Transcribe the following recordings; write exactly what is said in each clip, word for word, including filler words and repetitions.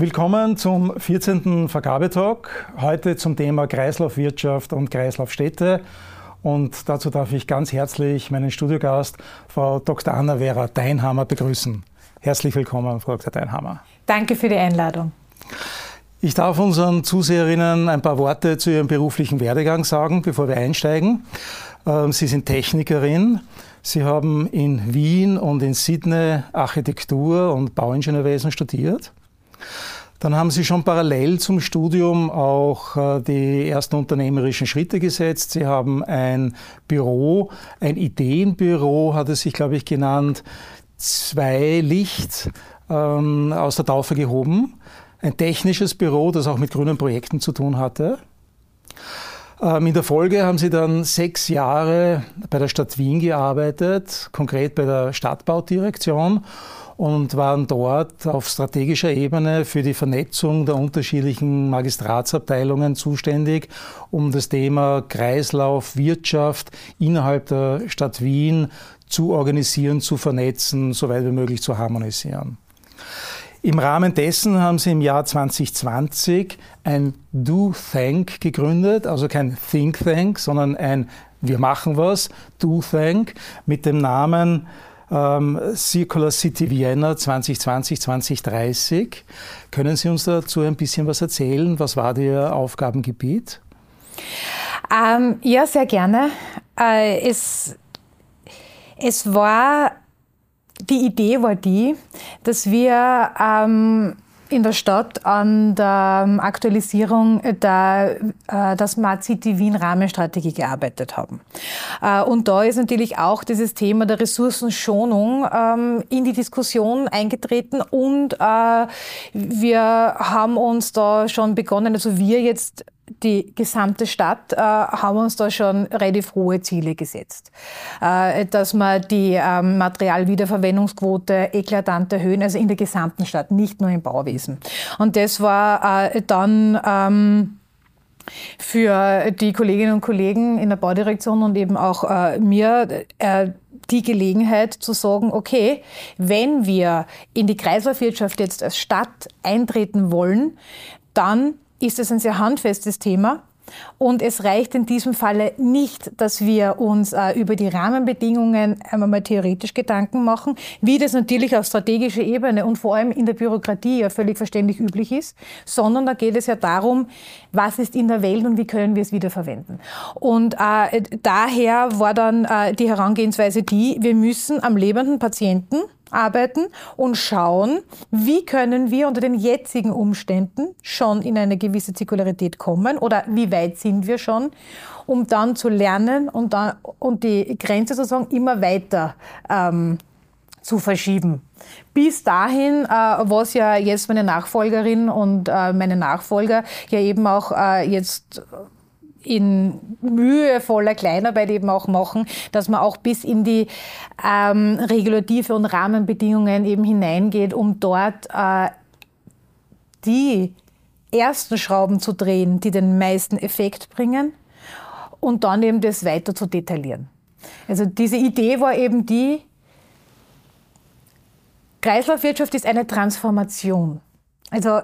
Willkommen zum vierzehnten Vergabetalk, heute zum Thema Kreislaufwirtschaft und Kreislaufstädte. Und dazu darf ich ganz herzlich meinen Studiogast, Frau Doktor Anna-Vera Deinhammer, begrüßen. Herzlich willkommen, Frau Doktor Deinhammer. Danke für die Einladung. Ich darf unseren Zuseherinnen ein paar Worte zu Ihrem beruflichen Werdegang sagen, bevor wir einsteigen. Sie sind Technikerin. Sie haben in Wien und in Sydney Architektur und Bauingenieurwesen studiert. Dann haben Sie schon parallel zum Studium auch die ersten unternehmerischen Schritte gesetzt. Sie haben ein Büro, ein Ideenbüro, hat es sich, glaube ich, genannt, zwei Licht ähm, aus der Taufe gehoben. Ein technisches Büro, das auch mit grünen Projekten zu tun hatte. Ähm, in der Folge haben Sie dann sechs Jahre bei der Stadt Wien gearbeitet, konkret bei der Stadtbaudirektion, und waren dort auf strategischer Ebene für die Vernetzung der unterschiedlichen Magistratsabteilungen zuständig, um das Thema Kreislaufwirtschaft innerhalb der Stadt Wien zu organisieren, zu vernetzen, soweit wie möglich zu harmonisieren. Im Rahmen dessen haben Sie im Jahr zwanzig zwanzig ein Do-Thank gegründet, also kein Think-Thank, sondern ein Wir machen was, Do-Thank, mit dem Namen Circular City Vienna zwanzig zwanzig bis zwanzig dreißig. Können Sie uns dazu ein bisschen was erzählen? Was war Ihr Aufgabengebiet? Ähm, ja, sehr gerne. Äh, es, es war, die Idee war die, dass wir ähm, in der Stadt an der Aktualisierung der, der Smart City Wien Rahmenstrategie gearbeitet haben. Und da ist natürlich auch dieses Thema der Ressourcenschonung in die Diskussion eingetreten, und wir haben uns da schon begonnen, also wir jetzt die gesamte Stadt, äh, haben uns da schon relativ hohe Ziele gesetzt. Äh, dass wir die äh, Materialwiederverwendungsquote eklatant erhöhen, also in der gesamten Stadt, nicht nur im Bauwesen. Und das war äh, dann ähm, für die Kolleginnen und Kollegen in der Baudirektion und eben auch äh, mir äh, die Gelegenheit zu sagen, okay, wenn wir in die Kreislaufwirtschaft jetzt als Stadt eintreten wollen, dann ist es ein sehr handfestes Thema, und es reicht in diesem Falle nicht, dass wir uns äh, über die Rahmenbedingungen einmal mal theoretisch Gedanken machen, wie das natürlich auf strategischer Ebene und vor allem in der Bürokratie ja völlig verständlich üblich ist, sondern da geht es ja darum, was ist in der Welt und wie können wir es wiederverwenden. Und äh, daher war dann äh, die Herangehensweise die, wir müssen am lebenden Patienten arbeiten und schauen, wie können wir unter den jetzigen Umständen schon in eine gewisse Zirkularität kommen oder wie weit sind wir schon, um dann zu lernen und, dann, und die Grenze sozusagen immer weiter ähm, zu verschieben. Bis dahin, äh, was ja jetzt meine Nachfolgerin und äh, meine Nachfolger ja eben auch äh, jetzt in mühevoller Kleinarbeit eben auch machen, dass man auch bis in die ähm, Regulative und Rahmenbedingungen eben hineingeht, um dort äh, die ersten Schrauben zu drehen, die den meisten Effekt bringen, und dann eben das weiter zu detaillieren. Also diese Idee war eben die, Kreislaufwirtschaft ist eine Transformation. Also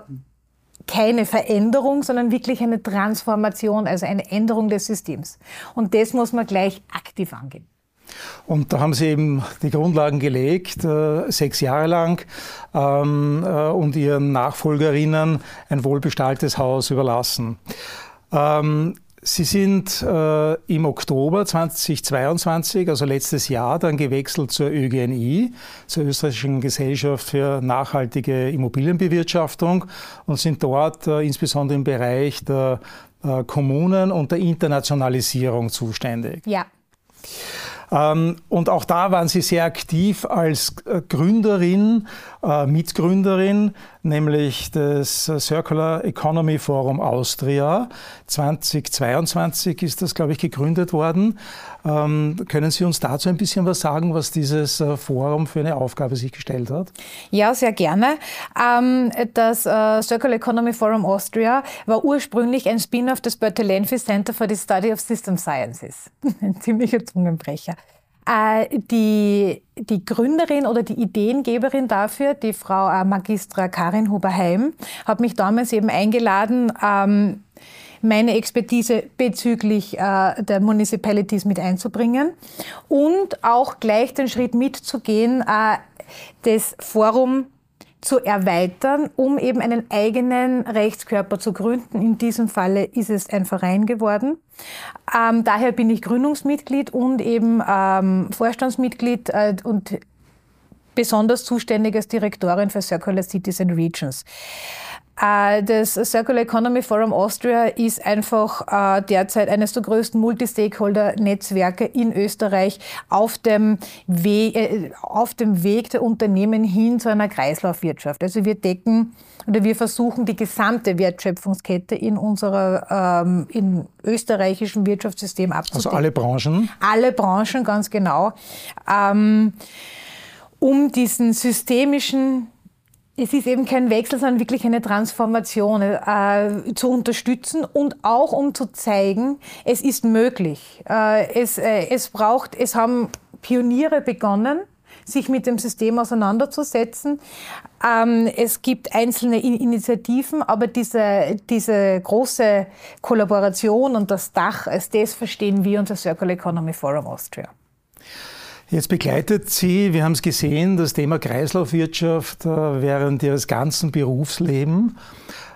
keine Veränderung, sondern wirklich eine Transformation, also eine Änderung des Systems. Und das muss man gleich aktiv angehen. Und da haben Sie eben die Grundlagen gelegt, sechs Jahre lang, und Ihren Nachfolgerinnen ein wohlbestalltes Haus überlassen. Sie sind im Oktober zwanzig zweiundzwanzig, also letztes Jahr, dann gewechselt zur Ö G N I, zur Österreichischen Gesellschaft für Nachhaltige Immobilienbewirtschaftung, und sind dort insbesondere im Bereich der Kommunen und der Internationalisierung zuständig. Ja. Und auch da waren Sie sehr aktiv als Gründerin, Mitgründerin, nämlich des Circular Economy Forum Austria. zwanzig zweiundzwanzig ist das, glaube ich, gegründet worden. Können Sie uns dazu ein bisschen was sagen, was dieses Forum für eine Aufgabe sich gestellt hat? Ja, sehr gerne. Das Circular Economy Forum Austria war ursprünglich ein Spin-off des Bertalanffy Center for the Study of System Sciences. Ein ziemlicher Zungenbrecher. Die, die Gründerin oder die Ideengeberin dafür, die Frau äh, Magistra Karin Huberheim, hat mich damals eben eingeladen, ähm, meine Expertise bezüglich äh, der Municipalities mit einzubringen und auch gleich den Schritt mitzugehen, äh, das Forum zu erweitern, um eben einen eigenen Rechtskörper zu gründen. In diesem Falle ist es ein Verein geworden. Ähm, daher bin ich Gründungsmitglied und eben ähm, Vorstandsmitglied äh, und besonders zuständig als Direktorin für Circular Cities and Regions. Äh, das Circular Economy Forum Austria ist einfach äh, derzeit eines der größten Multi-Stakeholder-Netzwerke in Österreich auf dem, We- äh, auf dem Weg der Unternehmen hin zu einer Kreislaufwirtschaft. Also wir decken oder wir versuchen die gesamte Wertschöpfungskette in unserer ähm, in österreichischen Wirtschaftssystem abzudecken. Also alle Branchen? Alle Branchen, ganz genau. Ähm, um diesen systemischen Es ist eben kein Wechsel, sondern wirklich eine Transformation äh, zu unterstützen und auch um zu zeigen, es ist möglich. Äh, es, äh, es braucht, es haben Pioniere begonnen, sich mit dem System auseinanderzusetzen. Ähm, es gibt einzelne In- Initiativen, aber diese, diese große Kollaboration und das Dach, als das verstehen wir unter Circular Economy Forum Austria. Jetzt begleitet Sie, wir haben es gesehen, das Thema Kreislaufwirtschaft während Ihres ganzen Berufslebens.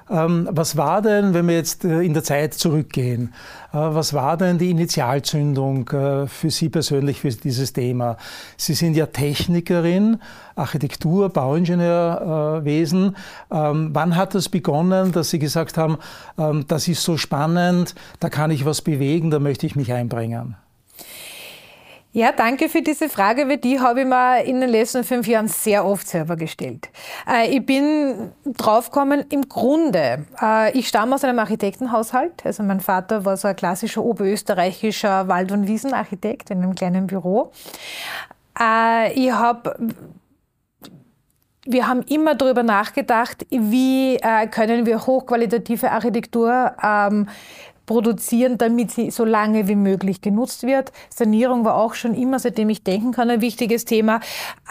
Was war denn, wenn wir jetzt in der Zeit zurückgehen, was war denn die Initialzündung für Sie persönlich für dieses Thema? Sie sind ja Technikerin, Architektur, Bauingenieurwesen. Wann hat das begonnen, dass Sie gesagt haben, das ist so spannend, da kann ich was bewegen, da möchte ich mich einbringen? Ja, danke für diese Frage, weil die habe ich mir in den letzten fünf Jahren sehr oft selber gestellt. Äh, ich bin draufgekommen, im Grunde, äh, ich stamme aus einem Architektenhaushalt. Also mein Vater war so ein klassischer oberösterreichischer Wald- und Wiesenarchitekt in einem kleinen Büro. Äh, ich habe... Wir haben immer darüber nachgedacht, wie äh, können wir hochqualitative Architektur ähm, produzieren, damit sie so lange wie möglich genutzt wird. Sanierung war auch schon immer, seitdem ich denken kann, ein wichtiges Thema.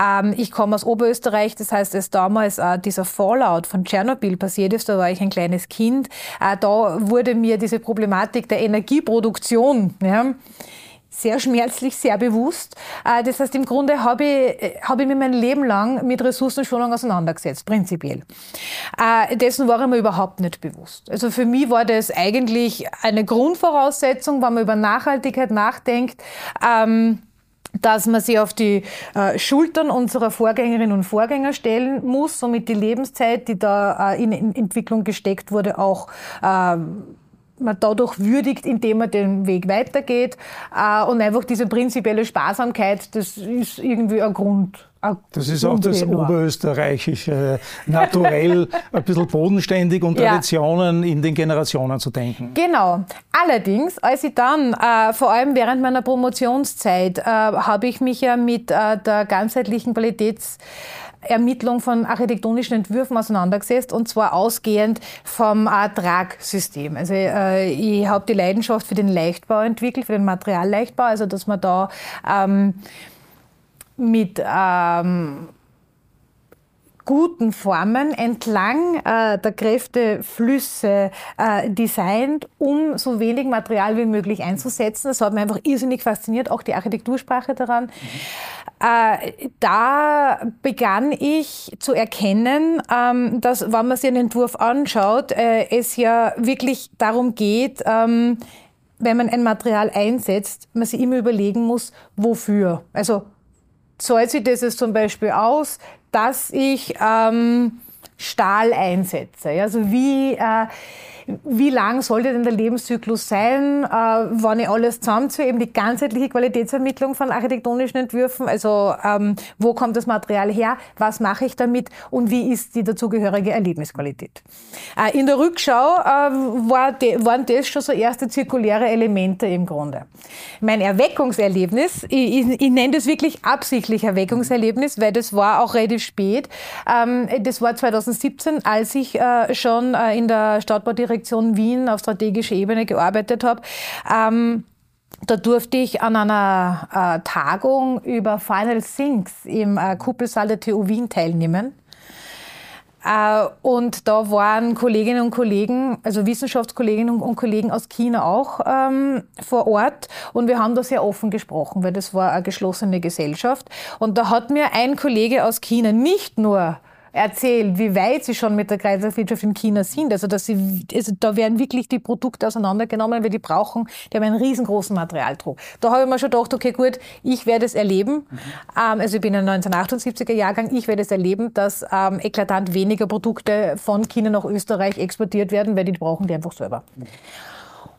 Ähm, ich komme aus Oberösterreich, das heißt, als damals äh, dieser Fallout von Tschernobyl passiert ist, da war ich ein kleines Kind, äh, da wurde mir diese Problematik der Energieproduktion, ja, sehr schmerzlich, sehr bewusst. Das heißt, im Grunde habe ich, habe ich mich mein Leben lang mit Ressourcenschonung auseinandergesetzt, prinzipiell. Dessen war ich mir überhaupt nicht bewusst. Also für mich war das eigentlich eine Grundvoraussetzung, wenn man über Nachhaltigkeit nachdenkt, dass man sich auf die Schultern unserer Vorgängerinnen und Vorgänger stellen muss, somit die Lebenszeit, die da in Entwicklung gesteckt wurde, auch man dadurch würdigt, indem man den Weg weitergeht. Und einfach diese prinzipielle Sparsamkeit, das ist irgendwie ein Grund. Ein das ist Grund- auch das Renor. Oberösterreichische, naturell, ein bisschen bodenständig und Traditionen ja. in den Generationen zu denken. Genau. Allerdings, als ich dann, äh, vor allem während meiner Promotionszeit, äh, habe ich mich ja mit äh, der ganzheitlichen Qualitäts Ermittlung von architektonischen Entwürfen auseinandergesetzt, und zwar ausgehend vom äh, Tragsystem. Also äh, ich habe die Leidenschaft für den Leichtbau entwickelt, für den Materialleichtbau, also dass man da ähm, mit ähm, guten Formen entlang äh, der Kräfteflüsse äh, designt, um so wenig Material wie möglich einzusetzen. Das hat mich einfach irrsinnig fasziniert, auch die Architektursprache daran. Mhm. Äh, da begann ich zu erkennen, ähm, dass, wenn man sich einen Entwurf anschaut, äh, es ja wirklich darum geht, ähm, wenn man ein Material einsetzt, man sich immer überlegen muss, wofür. Also zahlt sich das jetzt zum Beispiel aus, dass ich ähm, Stahl einsetze. Also wie, äh, wie lang sollte denn der Lebenszyklus sein, äh, wann ich alles zusammenziehe, eben die ganzheitliche Qualitätsermittlung von architektonischen Entwürfen, also ähm, wo kommt das Material her, was mache ich damit und wie ist die dazugehörige Erlebnisqualität. Äh, in der Rückschau äh, war de, waren das schon so erste zirkuläre Elemente im Grunde. Mein Erweckungserlebnis, ich, ich, ich nenne das wirklich absichtlich Erweckungserlebnis, weil das war auch relativ spät, ähm, das war zwanzig siebzehn, als ich äh, schon äh, in der Stadtbaudirektion Wien auf strategischer Ebene gearbeitet habe, ähm, Da durfte ich an einer äh, Tagung über Final Things im äh, Kuppelsaal der T U Wien teilnehmen. Äh, und da waren Kolleginnen und Kollegen, also Wissenschaftskolleginnen und Kollegen aus China auch ähm, vor Ort. Und wir haben da sehr offen gesprochen, weil das war eine geschlossene Gesellschaft. Und da hat mir ein Kollege aus China nicht nur erzählt, wie weit sie schon mit der Kreislaufwirtschaft in China sind. Also, dass sie, also da werden wirklich die Produkte auseinandergenommen, weil die brauchen, die haben einen riesengroßen Materialdruck. Da habe ich mir schon gedacht, okay, gut, ich werde es erleben, mhm. ähm, also ich bin ein neunzehnhundertachtundsiebziger-Jahrgang, ich werde es erleben, dass ähm, eklatant weniger Produkte von China nach Österreich exportiert werden, weil die brauchen die einfach selber. Mhm.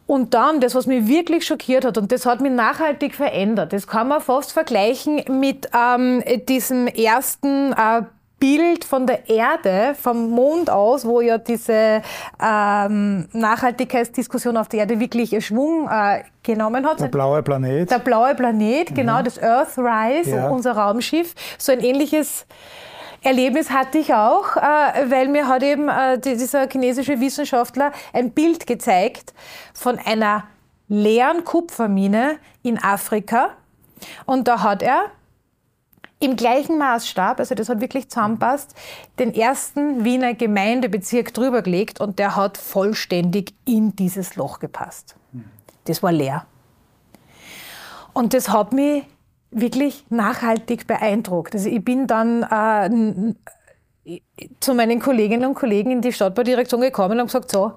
Und dann, das, was mich wirklich schockiert hat, und das hat mich nachhaltig verändert, das kann man fast vergleichen mit ähm, diesem ersten äh, Bild von der Erde, vom Mond aus, wo ja diese ähm, Nachhaltigkeitsdiskussion auf der Erde wirklich Schwung äh, genommen hat. Der blaue Planet. Der blaue Planet, genau, mhm. das Earthrise, ja. unser Raumschiff. So ein ähnliches Erlebnis hatte ich auch, äh, weil mir hat eben äh, dieser chinesische Wissenschaftler ein Bild gezeigt von einer leeren Kupfermine in Afrika. Und da hat er im gleichen Maßstab, also das hat wirklich zusammenpasst, den ersten Wiener Gemeindebezirk drüber gelegt und der hat vollständig in dieses Loch gepasst. Das war leer. Und das hat mich wirklich nachhaltig beeindruckt. Also ich bin dann äh, zu meinen Kolleginnen und Kollegen in die Stadtbaudirektion gekommen und habe gesagt, so,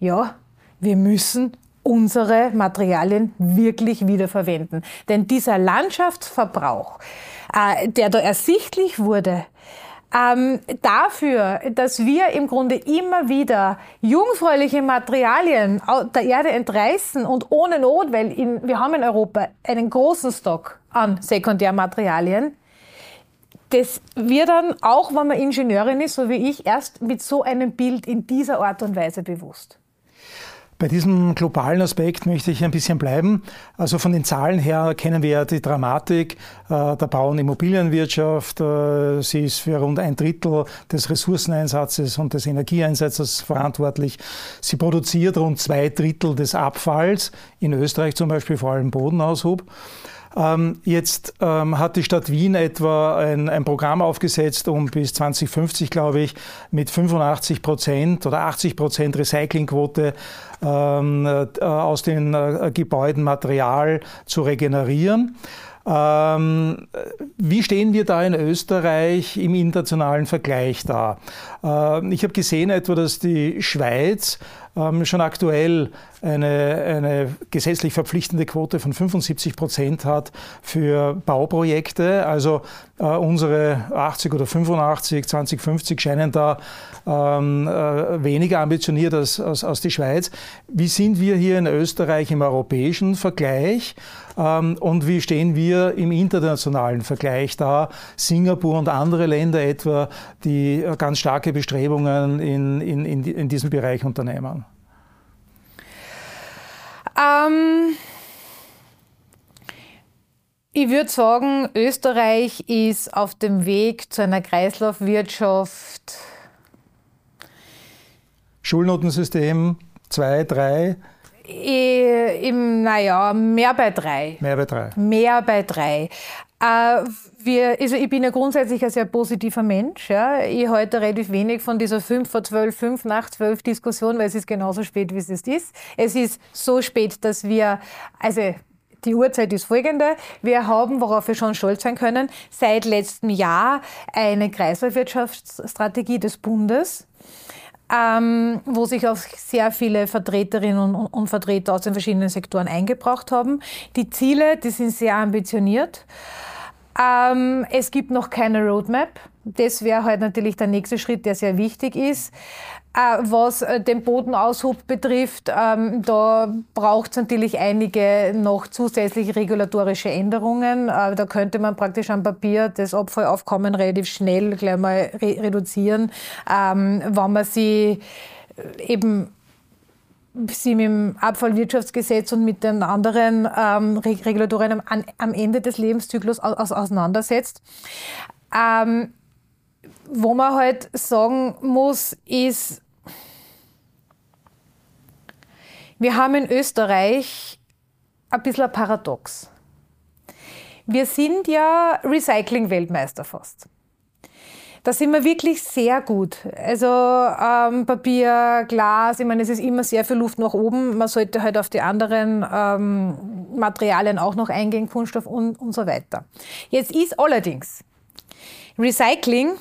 ja, wir müssen unsere Materialien wirklich wiederverwenden. Denn dieser Landschaftsverbrauch, äh, der da ersichtlich wurde, ähm, dafür, dass wir im Grunde immer wieder jungfräuliche Materialien der Erde entreißen und ohne Not, weil in, wir haben in Europa einen großen Stock an Sekundärmaterialien, dass wir dann, auch wenn man Ingenieurin ist, so wie ich, erst mit so einem Bild in dieser Art und Weise bewusst. Bei diesem globalen Aspekt möchte ich ein bisschen bleiben. Also von den Zahlen her kennen wir ja die Dramatik äh, der Bau- und Immobilienwirtschaft. Äh, sie ist für rund ein Drittel des Ressourceneinsatzes und des Energieeinsatzes verantwortlich. Sie produziert rund zwei Drittel des Abfalls, in Österreich zum Beispiel vor allem Bodenaushub. Ähm, jetzt ähm, hat die Stadt Wien etwa ein, ein Programm aufgesetzt, um bis zwanzig fünfzig, glaube ich, mit fünfundachtzig Prozent oder achtzig Prozent Recyclingquote ähm, äh, aus den äh, Gebäuden Material zu regenerieren. Ähm, wie stehen wir da in Österreich im internationalen Vergleich da? Ähm, ich habe gesehen etwa, dass die Schweiz ähm, schon aktuell eine, eine gesetzlich verpflichtende Quote von fünfundsiebzig Prozent hat für Bauprojekte. Also äh, unsere achtzig oder fünfundachtzig, zwanzig fünfzig scheinen da ähm, äh, weniger ambitioniert als, als, als die Schweiz. Wie sind wir hier in Österreich im europäischen Vergleich? Und wie stehen wir im internationalen Vergleich da? Singapur und andere Länder etwa, die ganz starke Bestrebungen in, in, in diesem Bereich unternehmen. Ähm, ich würde sagen, Österreich ist auf dem Weg zu einer Kreislaufwirtschaft. Schulnotensystem zwei, drei. Im, naja, mehr bei drei. Mehr bei drei. Mehr bei drei. Äh, wir, also ich bin ja grundsätzlich ein sehr positiver Mensch. Ja. Ich halte relativ wenig von dieser fünf vor zwölf, fünf nach zwölf Diskussion, weil es ist genauso spät, wie es ist. Es ist so spät, dass wir, also die Uhrzeit ist folgende, wir haben, worauf wir schon stolz sein können, seit letztem Jahr eine Kreislaufwirtschaftsstrategie des Bundes, Ähm, wo sich auch sehr viele Vertreterinnen und, und Vertreter aus den verschiedenen Sektoren eingebracht haben. Die Ziele, die sind sehr ambitioniert. Ähm, es gibt noch keine Roadmap. Das wäre halt natürlich der nächste Schritt, der sehr wichtig ist. Äh, was äh, den Bodenaushub betrifft, ähm, da braucht es natürlich einige noch zusätzliche regulatorische Änderungen. Äh, da könnte man praktisch am Papier das Abfallaufkommen relativ schnell gleich mal re- reduzieren, ähm, wenn man sie eben sie mit dem Abfallwirtschaftsgesetz und mit den anderen ähm, Regulatorien am, am Ende des Lebenszyklus aus, aus, auseinandersetzt. Ähm, wo man halt sagen muss, ist, wir haben in Österreich ein bisschen ein Paradox. Wir sind ja Recycling-Weltmeister fast. Da sind wir wirklich sehr gut. Also ähm, Papier, Glas, ich meine, es ist immer sehr viel Luft nach oben. Man sollte halt auf die anderen ähm, Materialien auch noch eingehen, Kunststoff und, und so weiter. Jetzt ist allerdings Recycling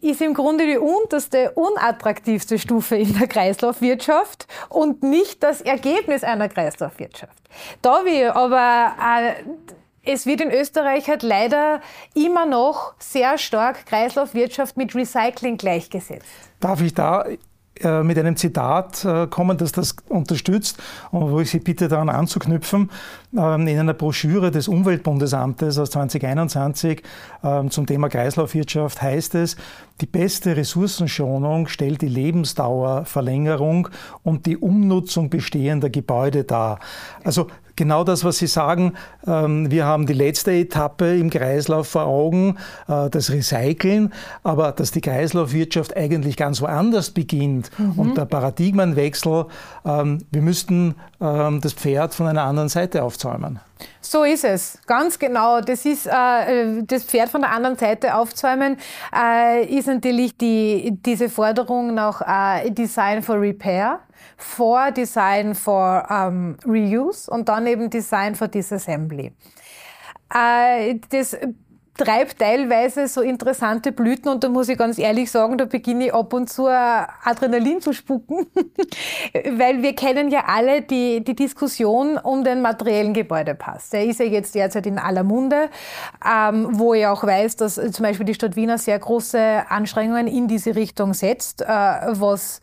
ist im Grunde die unterste, unattraktivste Stufe in der Kreislaufwirtschaft und nicht das Ergebnis einer Kreislaufwirtschaft. Da wir aber... Äh, Es wird in Österreich halt leider immer noch sehr stark Kreislaufwirtschaft mit Recycling gleichgesetzt. Darf ich da äh, mit einem Zitat äh, kommen, das das unterstützt und wo ich Sie bitte daran anzuknüpfen? Ähm, in einer Broschüre des Umweltbundesamtes aus zwanzig einundzwanzig ähm, zum Thema Kreislaufwirtschaft heißt es, die beste Ressourcenschonung stellt die Lebensdauerverlängerung und die Umnutzung bestehender Gebäude dar. Also genau das, was Sie sagen, wir haben die letzte Etappe im Kreislauf vor Augen, das Recyceln, aber dass die Kreislaufwirtschaft eigentlich ganz woanders beginnt. Mhm. Und der Paradigmenwechsel, wir müssten das Pferd von einer anderen Seite aufzäumen. So ist es, ganz genau. Das ist äh, das Pferd von der anderen Seite aufzäumen, äh, ist natürlich die, diese Forderung nach äh, Design for Repair, for Design for ähm, Reuse und dann eben Design for Disassembly. Äh, das treibt teilweise so interessante Blüten und da muss ich ganz ehrlich sagen, da beginne ich ab und zu Adrenalin zu spucken, weil wir kennen ja alle die, die Diskussion um den materiellen Gebäudepass. Der ist ja jetzt derzeit in aller Munde, ähm, wo ich auch weiß, dass zum Beispiel die Stadt Wien sehr große Anstrengungen in diese Richtung setzt, äh, was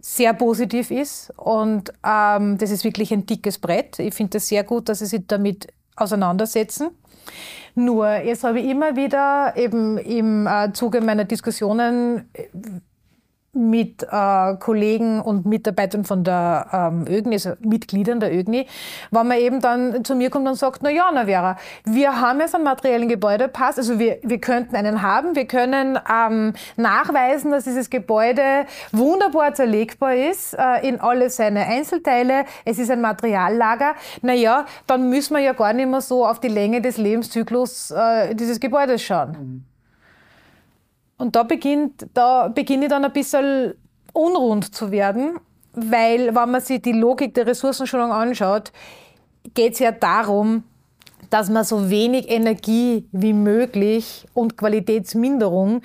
sehr positiv ist und ähm, das ist wirklich ein dickes Brett. Ich finde es sehr gut, dass Sie sich damit auseinandersetzen. Nur, jetzt habe ich immer wieder eben im äh, Zuge meiner Diskussionen mit äh, Kollegen und Mitarbeitern von der ähm, ÖGNI, also Mitgliedern der ÖGNI, wenn man eben dann zu mir kommt und sagt, na ja, Anna-Vera, wir haben jetzt einen materiellen Gebäudepass, also wir, wir könnten einen haben, wir können ähm, nachweisen, dass dieses Gebäude wunderbar zerlegbar ist, äh, in alle seine Einzelteile, es ist ein Materiallager, na ja, dann müssen wir ja gar nicht mehr so auf die Länge des Lebenszyklus äh, dieses Gebäudes schauen. Mhm. Und da beginnt, da beginne ich dann ein bisschen unrund zu werden, weil, wenn man sich die Logik der Ressourcenschonung anschaut, geht es ja darum, dass man so wenig Energie wie möglich und Qualitätsminderung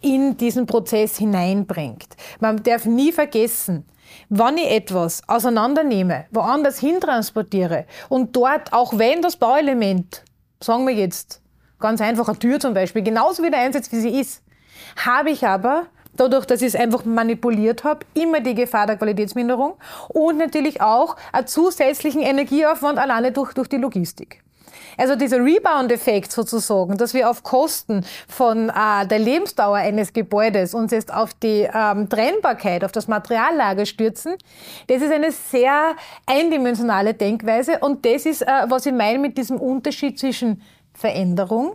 in diesen Prozess hineinbringt. Man darf nie vergessen, wenn ich etwas auseinandernehme, woanders hintransportiere und dort, auch wenn das Bauelement, sagen wir jetzt, ganz einfach eine Tür zum Beispiel, genauso wieder einsetzt, wie sie ist, habe ich aber, dadurch, dass ich es einfach manipuliert habe, immer die Gefahr der Qualitätsminderung und natürlich auch einen zusätzlichen Energieaufwand alleine durch, durch die Logistik. Also dieser Rebound-Effekt sozusagen, dass wir auf Kosten von äh, der Lebensdauer eines Gebäudes uns jetzt auf die ähm, Trennbarkeit, auf das Materiallager stürzen, das ist eine sehr eindimensionale Denkweise und das ist, äh, was ich meine mit diesem Unterschied zwischen Veränderung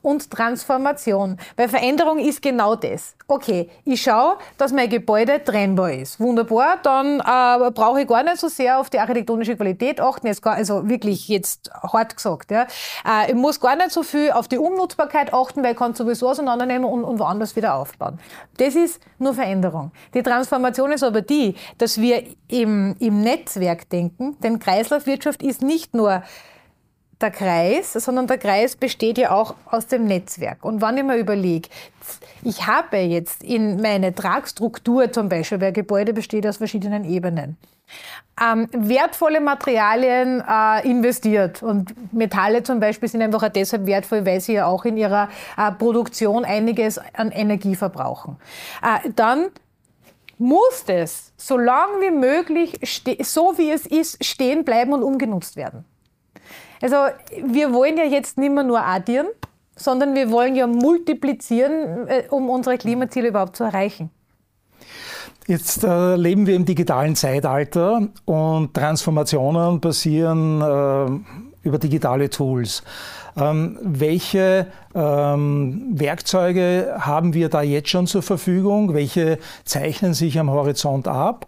und Transformation. Weil Veränderung ist genau das. Okay, ich schaue, dass mein Gebäude trennbar ist. Wunderbar, dann äh, brauche ich gar nicht so sehr auf die architektonische Qualität achten. Jetzt gar, also wirklich jetzt hart gesagt. Ja. Äh, ich muss gar nicht so viel auf die Umnutzbarkeit achten, weil ich kann sowieso auseinandernehmen und, und woanders wieder aufbauen. Das ist nur Veränderung. Die Transformation ist aber die, dass wir im, im Netzwerk denken, denn Kreislaufwirtschaft ist nicht nur der Kreis, sondern der Kreis besteht ja auch aus dem Netzwerk. Und wenn ich mir überlege, ich habe jetzt in meine Tragstruktur zum Beispiel, weil Gebäude besteht aus verschiedenen Ebenen, ähm, wertvolle Materialien äh, investiert. Und Metalle zum Beispiel sind einfach auch deshalb wertvoll, weil sie ja auch in ihrer äh, Produktion einiges an Energie verbrauchen. Äh, dann muss das so lange wie möglich, ste- so wie es ist, stehen bleiben und umgenutzt werden. Also wir wollen ja jetzt nicht mehr nur addieren, sondern wir wollen ja multiplizieren, um unsere Klimaziele überhaupt zu erreichen. Jetzt äh, leben wir im digitalen Zeitalter und Transformationen passieren äh, über digitale Tools. Ähm, welche ähm, Werkzeuge haben wir da jetzt schon zur Verfügung? Welche zeichnen sich am Horizont ab?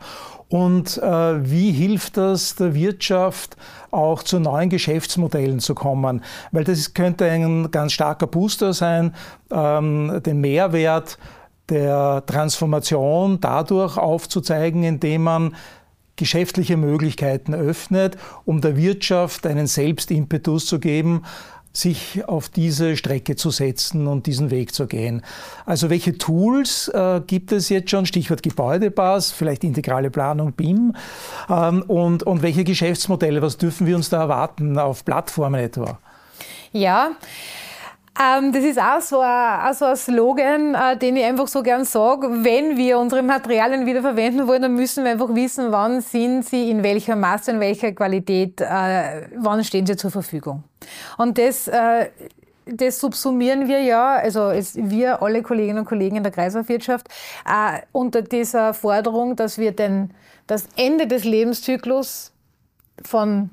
und äh, wie hilft das der Wirtschaft, auch zu neuen Geschäftsmodellen zu kommen. Weil das ist, könnte ein ganz starker Booster sein, ähm, den Mehrwert der Transformation dadurch aufzuzeigen, indem man geschäftliche Möglichkeiten öffnet, um der Wirtschaft einen Selbstimpetus zu geben, sich auf diese Strecke zu setzen und diesen Weg zu gehen. Also welche Tools äh, gibt es jetzt schon? Stichwort Gebäudepass, vielleicht integrale Planung, B I M. Ähm, und, und welche Geschäftsmodelle, was dürfen wir uns da erwarten auf Plattformen etwa? Ja, das ist auch so, ein, auch so ein Slogan, den ich einfach so gern sage. Wenn wir unsere Materialien wieder verwenden wollen, dann müssen wir einfach wissen, wann sind sie, in welcher Masse, in welcher Qualität, wann stehen sie zur Verfügung. Und das, das subsumieren wir ja, also wir alle Kolleginnen und Kollegen in der Kreislaufwirtschaft, unter dieser Forderung, dass wir den, das Ende des Lebenszyklus von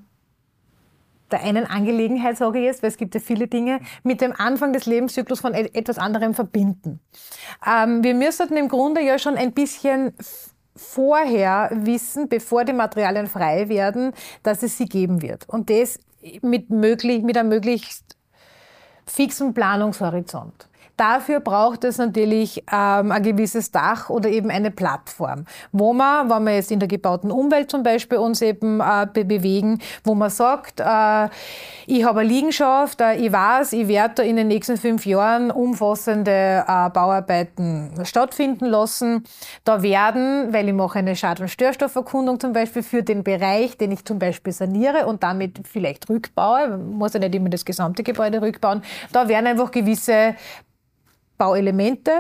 der einen Angelegenheit, sage ich jetzt, weil es gibt ja viele Dinge, mit dem Anfang des Lebenszyklus von etwas anderem verbinden. Ähm, wir müssen im Grunde ja schon ein bisschen vorher wissen, bevor die Materialien frei werden, dass es sie geben wird. Und das mit, möglich, mit einem möglichst fixen Planungshorizont. Dafür braucht es natürlich ähm, ein gewisses Dach oder eben eine Plattform, wo man, wenn wir jetzt in der gebauten Umwelt zum Beispiel uns eben äh, be- bewegen, wo man sagt, äh, ich habe eine Liegenschaft, äh, ich weiß, ich werde da in den nächsten fünf Jahren umfassende äh, Bauarbeiten stattfinden lassen. Da werden, weil ich mache eine Schad- und Störstofferkundung zum Beispiel für den Bereich, den ich zum Beispiel saniere und damit vielleicht rückbaue, man muss ja nicht immer das gesamte Gebäude rückbauen, da werden einfach gewisse Bauelemente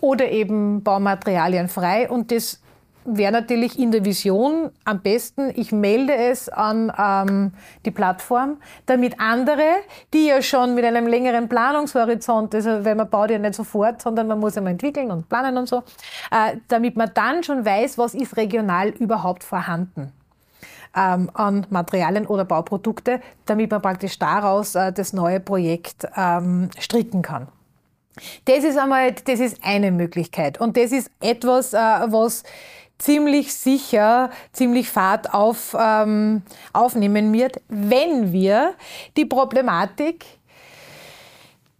oder eben Baumaterialien frei. Und das wäre natürlich in der Vision am besten, ich melde es an ähm, die Plattform, damit andere, die ja schon mit einem längeren Planungshorizont, also weil man baut ja nicht sofort, sondern man muss ja mal entwickeln und planen und so, äh, damit man dann schon weiß, was ist regional überhaupt vorhanden ähm, an Materialien oder Bauprodukte, damit man praktisch daraus äh, das neue Projekt ähm, stricken kann. Das ist einmal, das ist eine Möglichkeit und das ist etwas, äh, was ziemlich sicher, ziemlich Fahrt auf, ähm, aufnehmen wird, wenn wir die Problematik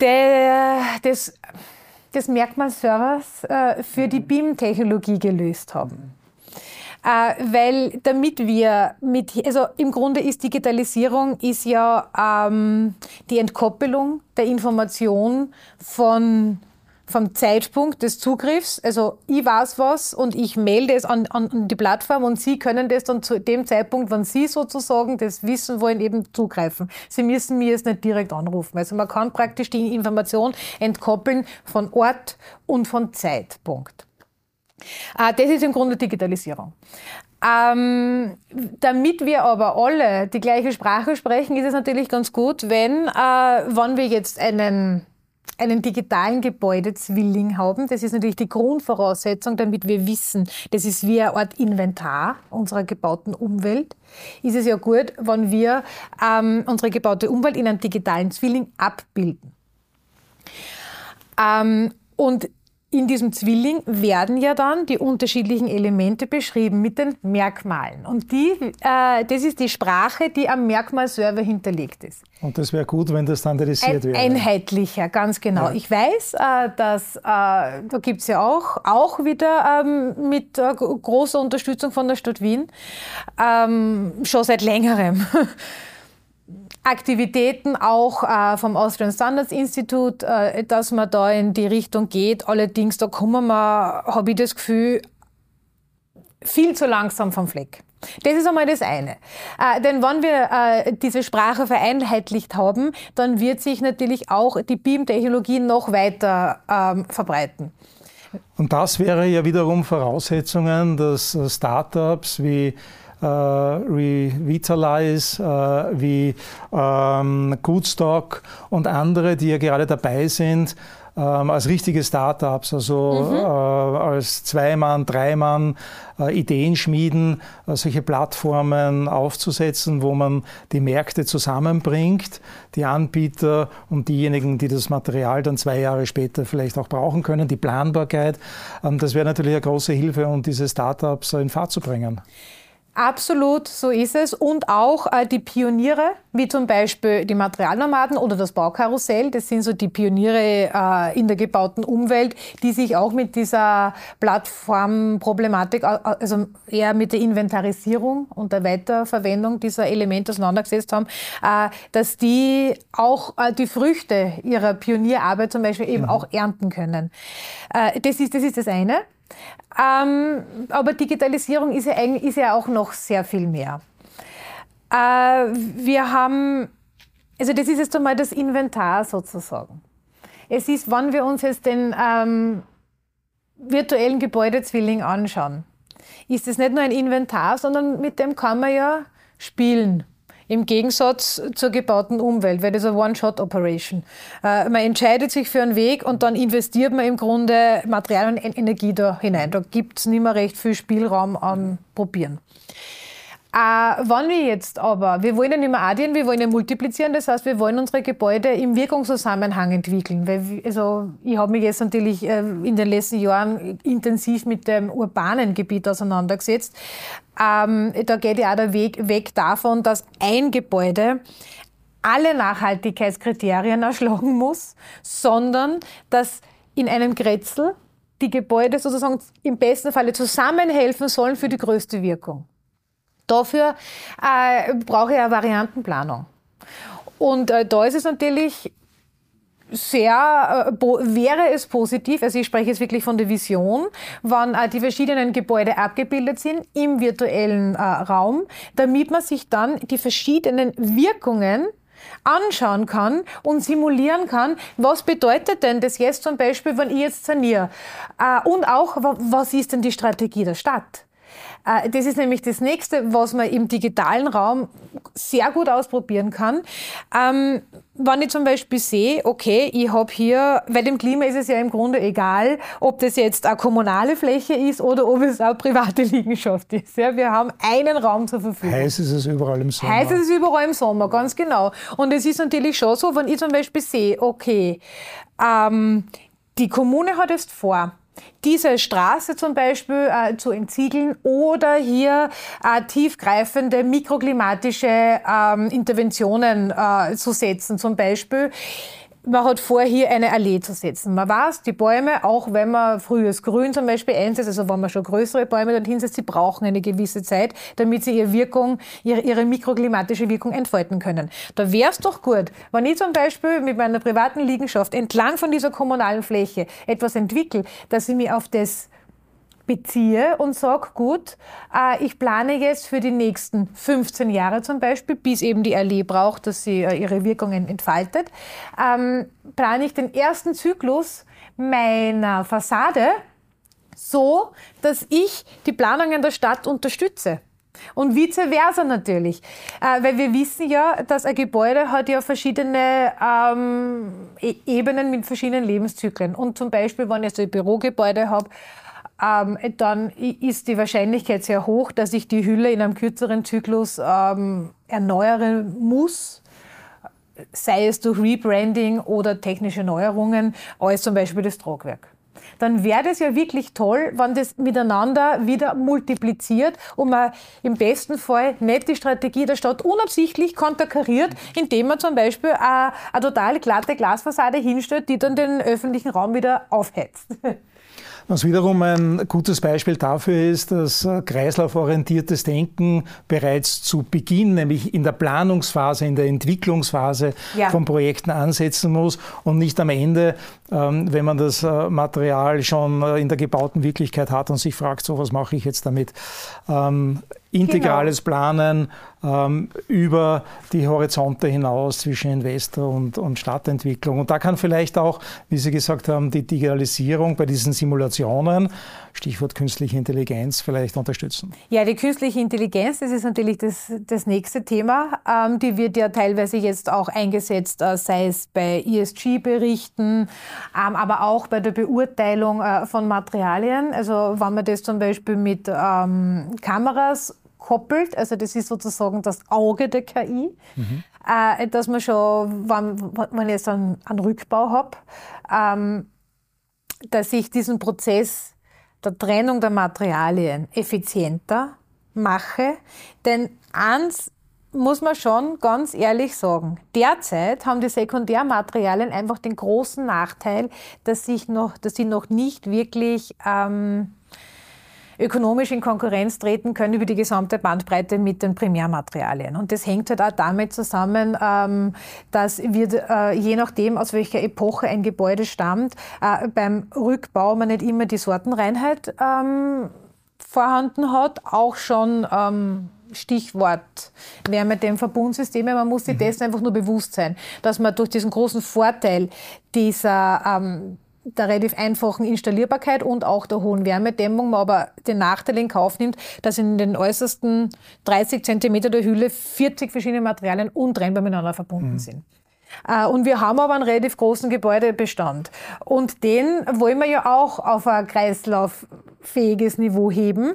der, des, des Merkmalservers äh, für die B I M-Technologie gelöst haben. Äh, weil damit wir mit, also im Grunde ist Digitalisierung ist ja ähm, die Entkoppelung der Information von, vom Zeitpunkt des Zugriffs. Also ich weiß was und ich melde es an, an die Plattform und Sie können das dann zu dem Zeitpunkt, wann Sie sozusagen das wissen wollen, eben zugreifen. Sie müssen mir jetzt nicht direkt anrufen. Also man kann praktisch die Information entkoppeln von Ort und von Zeitpunkt. Das ist im Grunde Digitalisierung. Ähm, damit wir aber alle die gleiche Sprache sprechen, ist es natürlich ganz gut, wenn, äh, wenn wir jetzt einen, einen digitalen Gebäudezwilling haben. Das ist natürlich die Grundvoraussetzung, damit wir wissen, das ist wie eine Art Inventar unserer gebauten Umwelt. Ist es ja gut, wenn wir ähm, unsere gebaute Umwelt in einem digitalen Zwilling abbilden. Ähm, und in diesem Zwilling werden ja dann die unterschiedlichen Elemente beschrieben mit den Merkmalen. Und die, äh, das ist die Sprache, die am Merkmalserver hinterlegt ist. Und das wäre gut, wenn das standardisiert wäre. Einheitlicher, ganz genau. Ja. Ich weiß, äh, dass äh, da gibt es ja auch, auch wieder ähm, mit äh, großer Unterstützung von der Stadt Wien, ähm, schon seit längerem, Aktivitäten auch äh, vom Austrian Standards Institute, äh, dass man da in die Richtung geht. Allerdings, da kommen wir, habe ich das Gefühl, viel zu langsam vom Fleck. Das ist einmal das eine. Äh, denn wenn wir äh, diese Sprache vereinheitlicht haben, dann wird sich natürlich auch die B I M-Technologie noch weiter ähm, verbreiten. Und das wäre ja wiederum Voraussetzungen, dass Startups wie Uh, revitalize, uh, wie um, Goodstock und andere, die ja gerade dabei sind, ähm, als richtige Startups, also mhm. äh, als Zweimann, Dreimann, äh, Ideenschmieden, äh, solche Plattformen aufzusetzen, wo man die Märkte zusammenbringt, die Anbieter und diejenigen, die das Material dann zwei Jahre später vielleicht auch brauchen können, die Planbarkeit. Ähm, das wäre natürlich eine große Hilfe, um diese Startups äh, in Fahrt zu bringen. Absolut, so ist es. Und auch äh, die Pioniere, wie zum Beispiel die Materialnomaden oder das Baukarussell, das sind so die Pioniere äh, in der gebauten Umwelt, die sich auch mit dieser Plattformproblematik, also eher mit der Inventarisierung und der Weiterverwendung dieser Elemente auseinandergesetzt haben, äh, dass die auch äh, die Früchte ihrer Pionierarbeit zum Beispiel eben mhm. auch ernten können. Äh, das ist, das ist das eine. Ähm, aber Digitalisierung ist ja, eigentlich, ist ja auch noch sehr viel mehr. Äh, wir haben, also das ist jetzt einmal das Inventar sozusagen. Es ist, wann wir uns jetzt den ähm, virtuellen Gebäudezwilling anschauen, ist es nicht nur ein Inventar, sondern mit dem kann man ja spielen. Im Gegensatz zur gebauten Umwelt, weil das eine One-Shot-Operation. Äh, man entscheidet sich für einen Weg und dann investiert man im Grunde Material und Energie da hinein. Da gibt es nicht mehr recht viel Spielraum am Probieren. Äh, wann wir jetzt aber, wir wollen ja nicht mehr addieren, wir wollen ja multiplizieren, das heißt, wir wollen unsere Gebäude im Wirkungszusammenhang entwickeln. Weil, also, ich habe mich jetzt natürlich äh, in den letzten Jahren intensiv mit dem urbanen Gebiet auseinandergesetzt. Ähm, da geht ja auch der Weg weg davon, dass ein Gebäude alle Nachhaltigkeitskriterien erschlagen muss, sondern dass in einem Grätzl die Gebäude sozusagen im besten Falle zusammenhelfen sollen für die größte Wirkung. Dafür äh, brauche ich eine Variantenplanung. Und äh, da ist es natürlich sehr, äh, bo- wäre es positiv, also ich spreche jetzt wirklich von der Vision, wann äh, die verschiedenen Gebäude abgebildet sind im virtuellen äh, Raum, damit man sich dann die verschiedenen Wirkungen anschauen kann und simulieren kann, was bedeutet denn das jetzt zum Beispiel, wenn ich jetzt saniere? Äh, und auch, w- was ist denn die Strategie der Stadt? Das ist nämlich das Nächste, was man im digitalen Raum sehr gut ausprobieren kann. Ähm, wenn ich zum Beispiel sehe, okay, ich habe hier, weil dem Klima ist es ja im Grunde egal, ob das jetzt eine kommunale Fläche ist oder ob es eine private Liegenschaft ist. Ja, wir haben einen Raum zur Verfügung. Heiß ist es überall im Sommer. Heiß ist es überall im Sommer, ganz genau. Und es ist natürlich schon so, wenn ich zum Beispiel sehe, okay, ähm, die Kommune hat jetzt vor, diese Straße zum Beispiel äh, zu entsiegeln oder hier äh, tiefgreifende mikroklimatische ähm, Interventionen äh, zu setzen. Zum Beispiel, man hat vor, hier eine Allee zu setzen. Man weiß, die Bäume, auch wenn man frühes Grün zum Beispiel einsetzt, also wenn man schon größere Bäume dort hinsetzt, sie brauchen eine gewisse Zeit, damit sie ihre Wirkung, ihre, ihre mikroklimatische Wirkung entfalten können. Da wäre es doch gut, wenn ich zum Beispiel mit meiner privaten Liegenschaft entlang von dieser kommunalen Fläche etwas entwickle, dass ich mich auf das beziehe und sage, gut, ich plane jetzt für die nächsten fünfzehn Jahre zum Beispiel, bis eben die Allee braucht, dass sie ihre Wirkungen entfaltet, ähm, plane ich den ersten Zyklus meiner Fassade so, dass ich die Planungen der Stadt unterstütze. Und vice versa natürlich, äh, weil wir wissen ja, dass ein Gebäude hat ja verschiedene ähm, e- Ebenen mit verschiedenen Lebenszyklen. Und zum Beispiel, wenn ich so ein Bürogebäude habe, Ähm, dann ist die Wahrscheinlichkeit sehr hoch, dass ich die Hülle in einem kürzeren Zyklus ähm, erneuern muss, sei es durch Rebranding oder technische Neuerungen, als zum Beispiel das Tragwerk. Dann wäre das ja wirklich toll, wenn das miteinander wieder multipliziert und man im besten Fall nicht die Strategie der Stadt unabsichtlich konterkariert, indem man zum Beispiel eine, eine total glatte Glasfassade hinstellt, die dann den öffentlichen Raum wieder aufheizt. Was wiederum ein gutes Beispiel dafür ist, dass kreislauforientiertes Denken bereits zu Beginn, nämlich in der Planungsphase, in der Entwicklungsphase ja. von Projekten ansetzen muss und nicht am Ende, wenn man das Material schon in der gebauten Wirklichkeit hat und sich fragt, so was mache ich jetzt damit. integrales genau. Planen ähm, über die Horizonte hinaus zwischen Investor und, und Stadtentwicklung. Und da kann vielleicht auch, wie Sie gesagt haben, die Digitalisierung bei diesen Simulationen, Stichwort künstliche Intelligenz, vielleicht unterstützen. Ja, die künstliche Intelligenz, das ist natürlich das, das nächste Thema. Ähm, die wird ja teilweise jetzt auch eingesetzt, äh, sei es bei E S G-Berichten, ähm, aber auch bei der Beurteilung äh, von Materialien. Also wenn man das zum Beispiel mit ähm, Kameras koppelt, also das ist sozusagen das Auge der K I, mhm. äh, dass man schon, wenn, wenn ich jetzt einen, einen Rückbau habe, ähm, dass ich diesen Prozess der Trennung der Materialien effizienter mache. Denn eins muss man schon ganz ehrlich sagen, derzeit haben die Sekundärmaterialien einfach den großen Nachteil, dass, ich noch, dass sie noch nicht wirklich ähm, ökonomisch in Konkurrenz treten können über die gesamte Bandbreite mit den Primärmaterialien. Und das hängt halt auch damit zusammen, ähm, dass wir, äh, je nachdem, aus welcher Epoche ein Gebäude stammt, äh, beim Rückbau man nicht immer die Sortenreinheit ähm, vorhanden hat, auch schon ähm, Stichwort wäre mit dem Verbundsysteme. Man muss sich mhm. dessen einfach nur bewusst sein, dass man durch diesen großen Vorteil dieser ähm, der relativ einfachen Installierbarkeit und auch der hohen Wärmedämmung, man aber den Nachteil in Kauf nimmt, dass in den äußersten dreißig Zentimeter der Hülle vierzig verschiedene Materialien untrennbar miteinander verbunden mhm. sind. Und wir haben aber einen relativ großen Gebäudebestand. Und den wollen wir ja auch auf ein kreislauffähiges Niveau heben.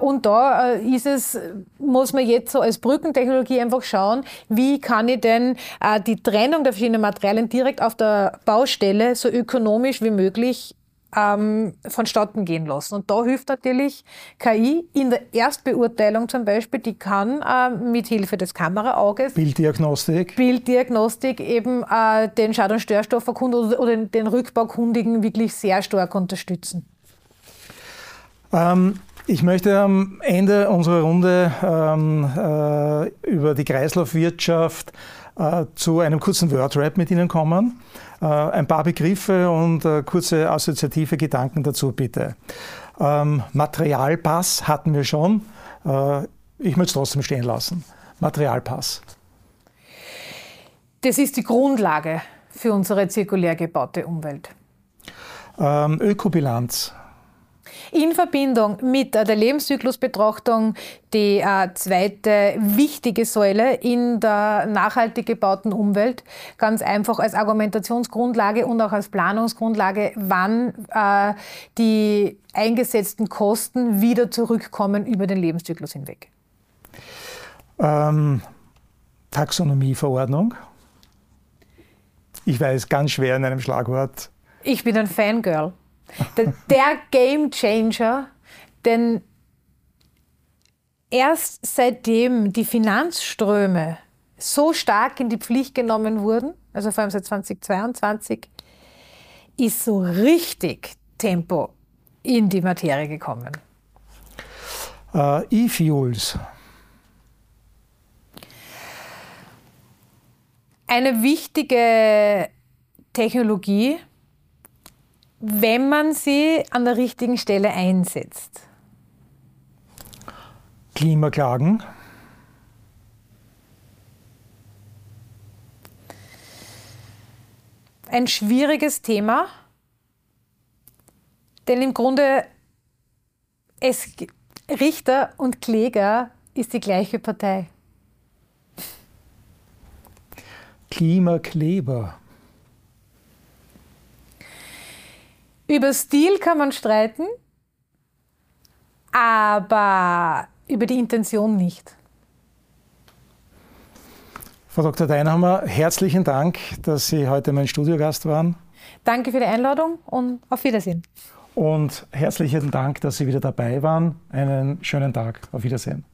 Und da ist es, muss man jetzt so als Brückentechnologie einfach schauen, wie kann ich denn die Trennung der verschiedenen Materialien direkt auf der Baustelle so ökonomisch wie möglich ähm, vonstatten gehen lassen. Und da hilft natürlich K I in der Erstbeurteilung zum Beispiel, die kann äh, mit Hilfe des Kameraauges Bilddiagnostik Bilddiagnostik eben äh, den Schad- und Störstoffkunden oder, oder den Rückbaukundigen wirklich sehr stark unterstützen. Ähm, ich möchte am Ende unserer Runde ähm, äh, über die Kreislaufwirtschaft äh, zu einem kurzen Wordrap mit Ihnen kommen. Ein paar Begriffe und kurze assoziative Gedanken dazu, bitte. Ähm, Materialpass hatten wir schon. Äh, ich möchte es trotzdem stehen lassen. Materialpass. Das ist die Grundlage für unsere zirkulär gebaute Umwelt. Ähm, Ökobilanz. In Verbindung mit der Lebenszyklusbetrachtung die äh, zweite wichtige Säule in der nachhaltig gebauten Umwelt, ganz einfach als Argumentationsgrundlage und auch als Planungsgrundlage, wann äh, die eingesetzten Kosten wieder zurückkommen über den Lebenszyklus hinweg. Ähm, Taxonomieverordnung. Ich weiß, ganz schwer in einem Schlagwort. Ich bin ein Fangirl. Der Game Changer, denn erst seitdem die Finanzströme so stark in die Pflicht genommen wurden, also vor allem seit zweitausendzweiundzwanzig, ist so richtig Tempo in die Materie gekommen. Uh, E-Fuels. Eine wichtige Technologie, wenn man sie an der richtigen Stelle einsetzt. Klimaklagen. Ein schwieriges Thema, denn im Grunde es, Richter und Kläger ist die gleiche Partei. Klimakleber. Über Stil kann man streiten, aber über die Intention nicht. Frau Doktor Deinhammer, herzlichen Dank, dass Sie heute mein Studiogast waren. Danke für die Einladung und auf Wiedersehen. Und herzlichen Dank, dass Sie wieder dabei waren. Einen schönen Tag. Auf Wiedersehen.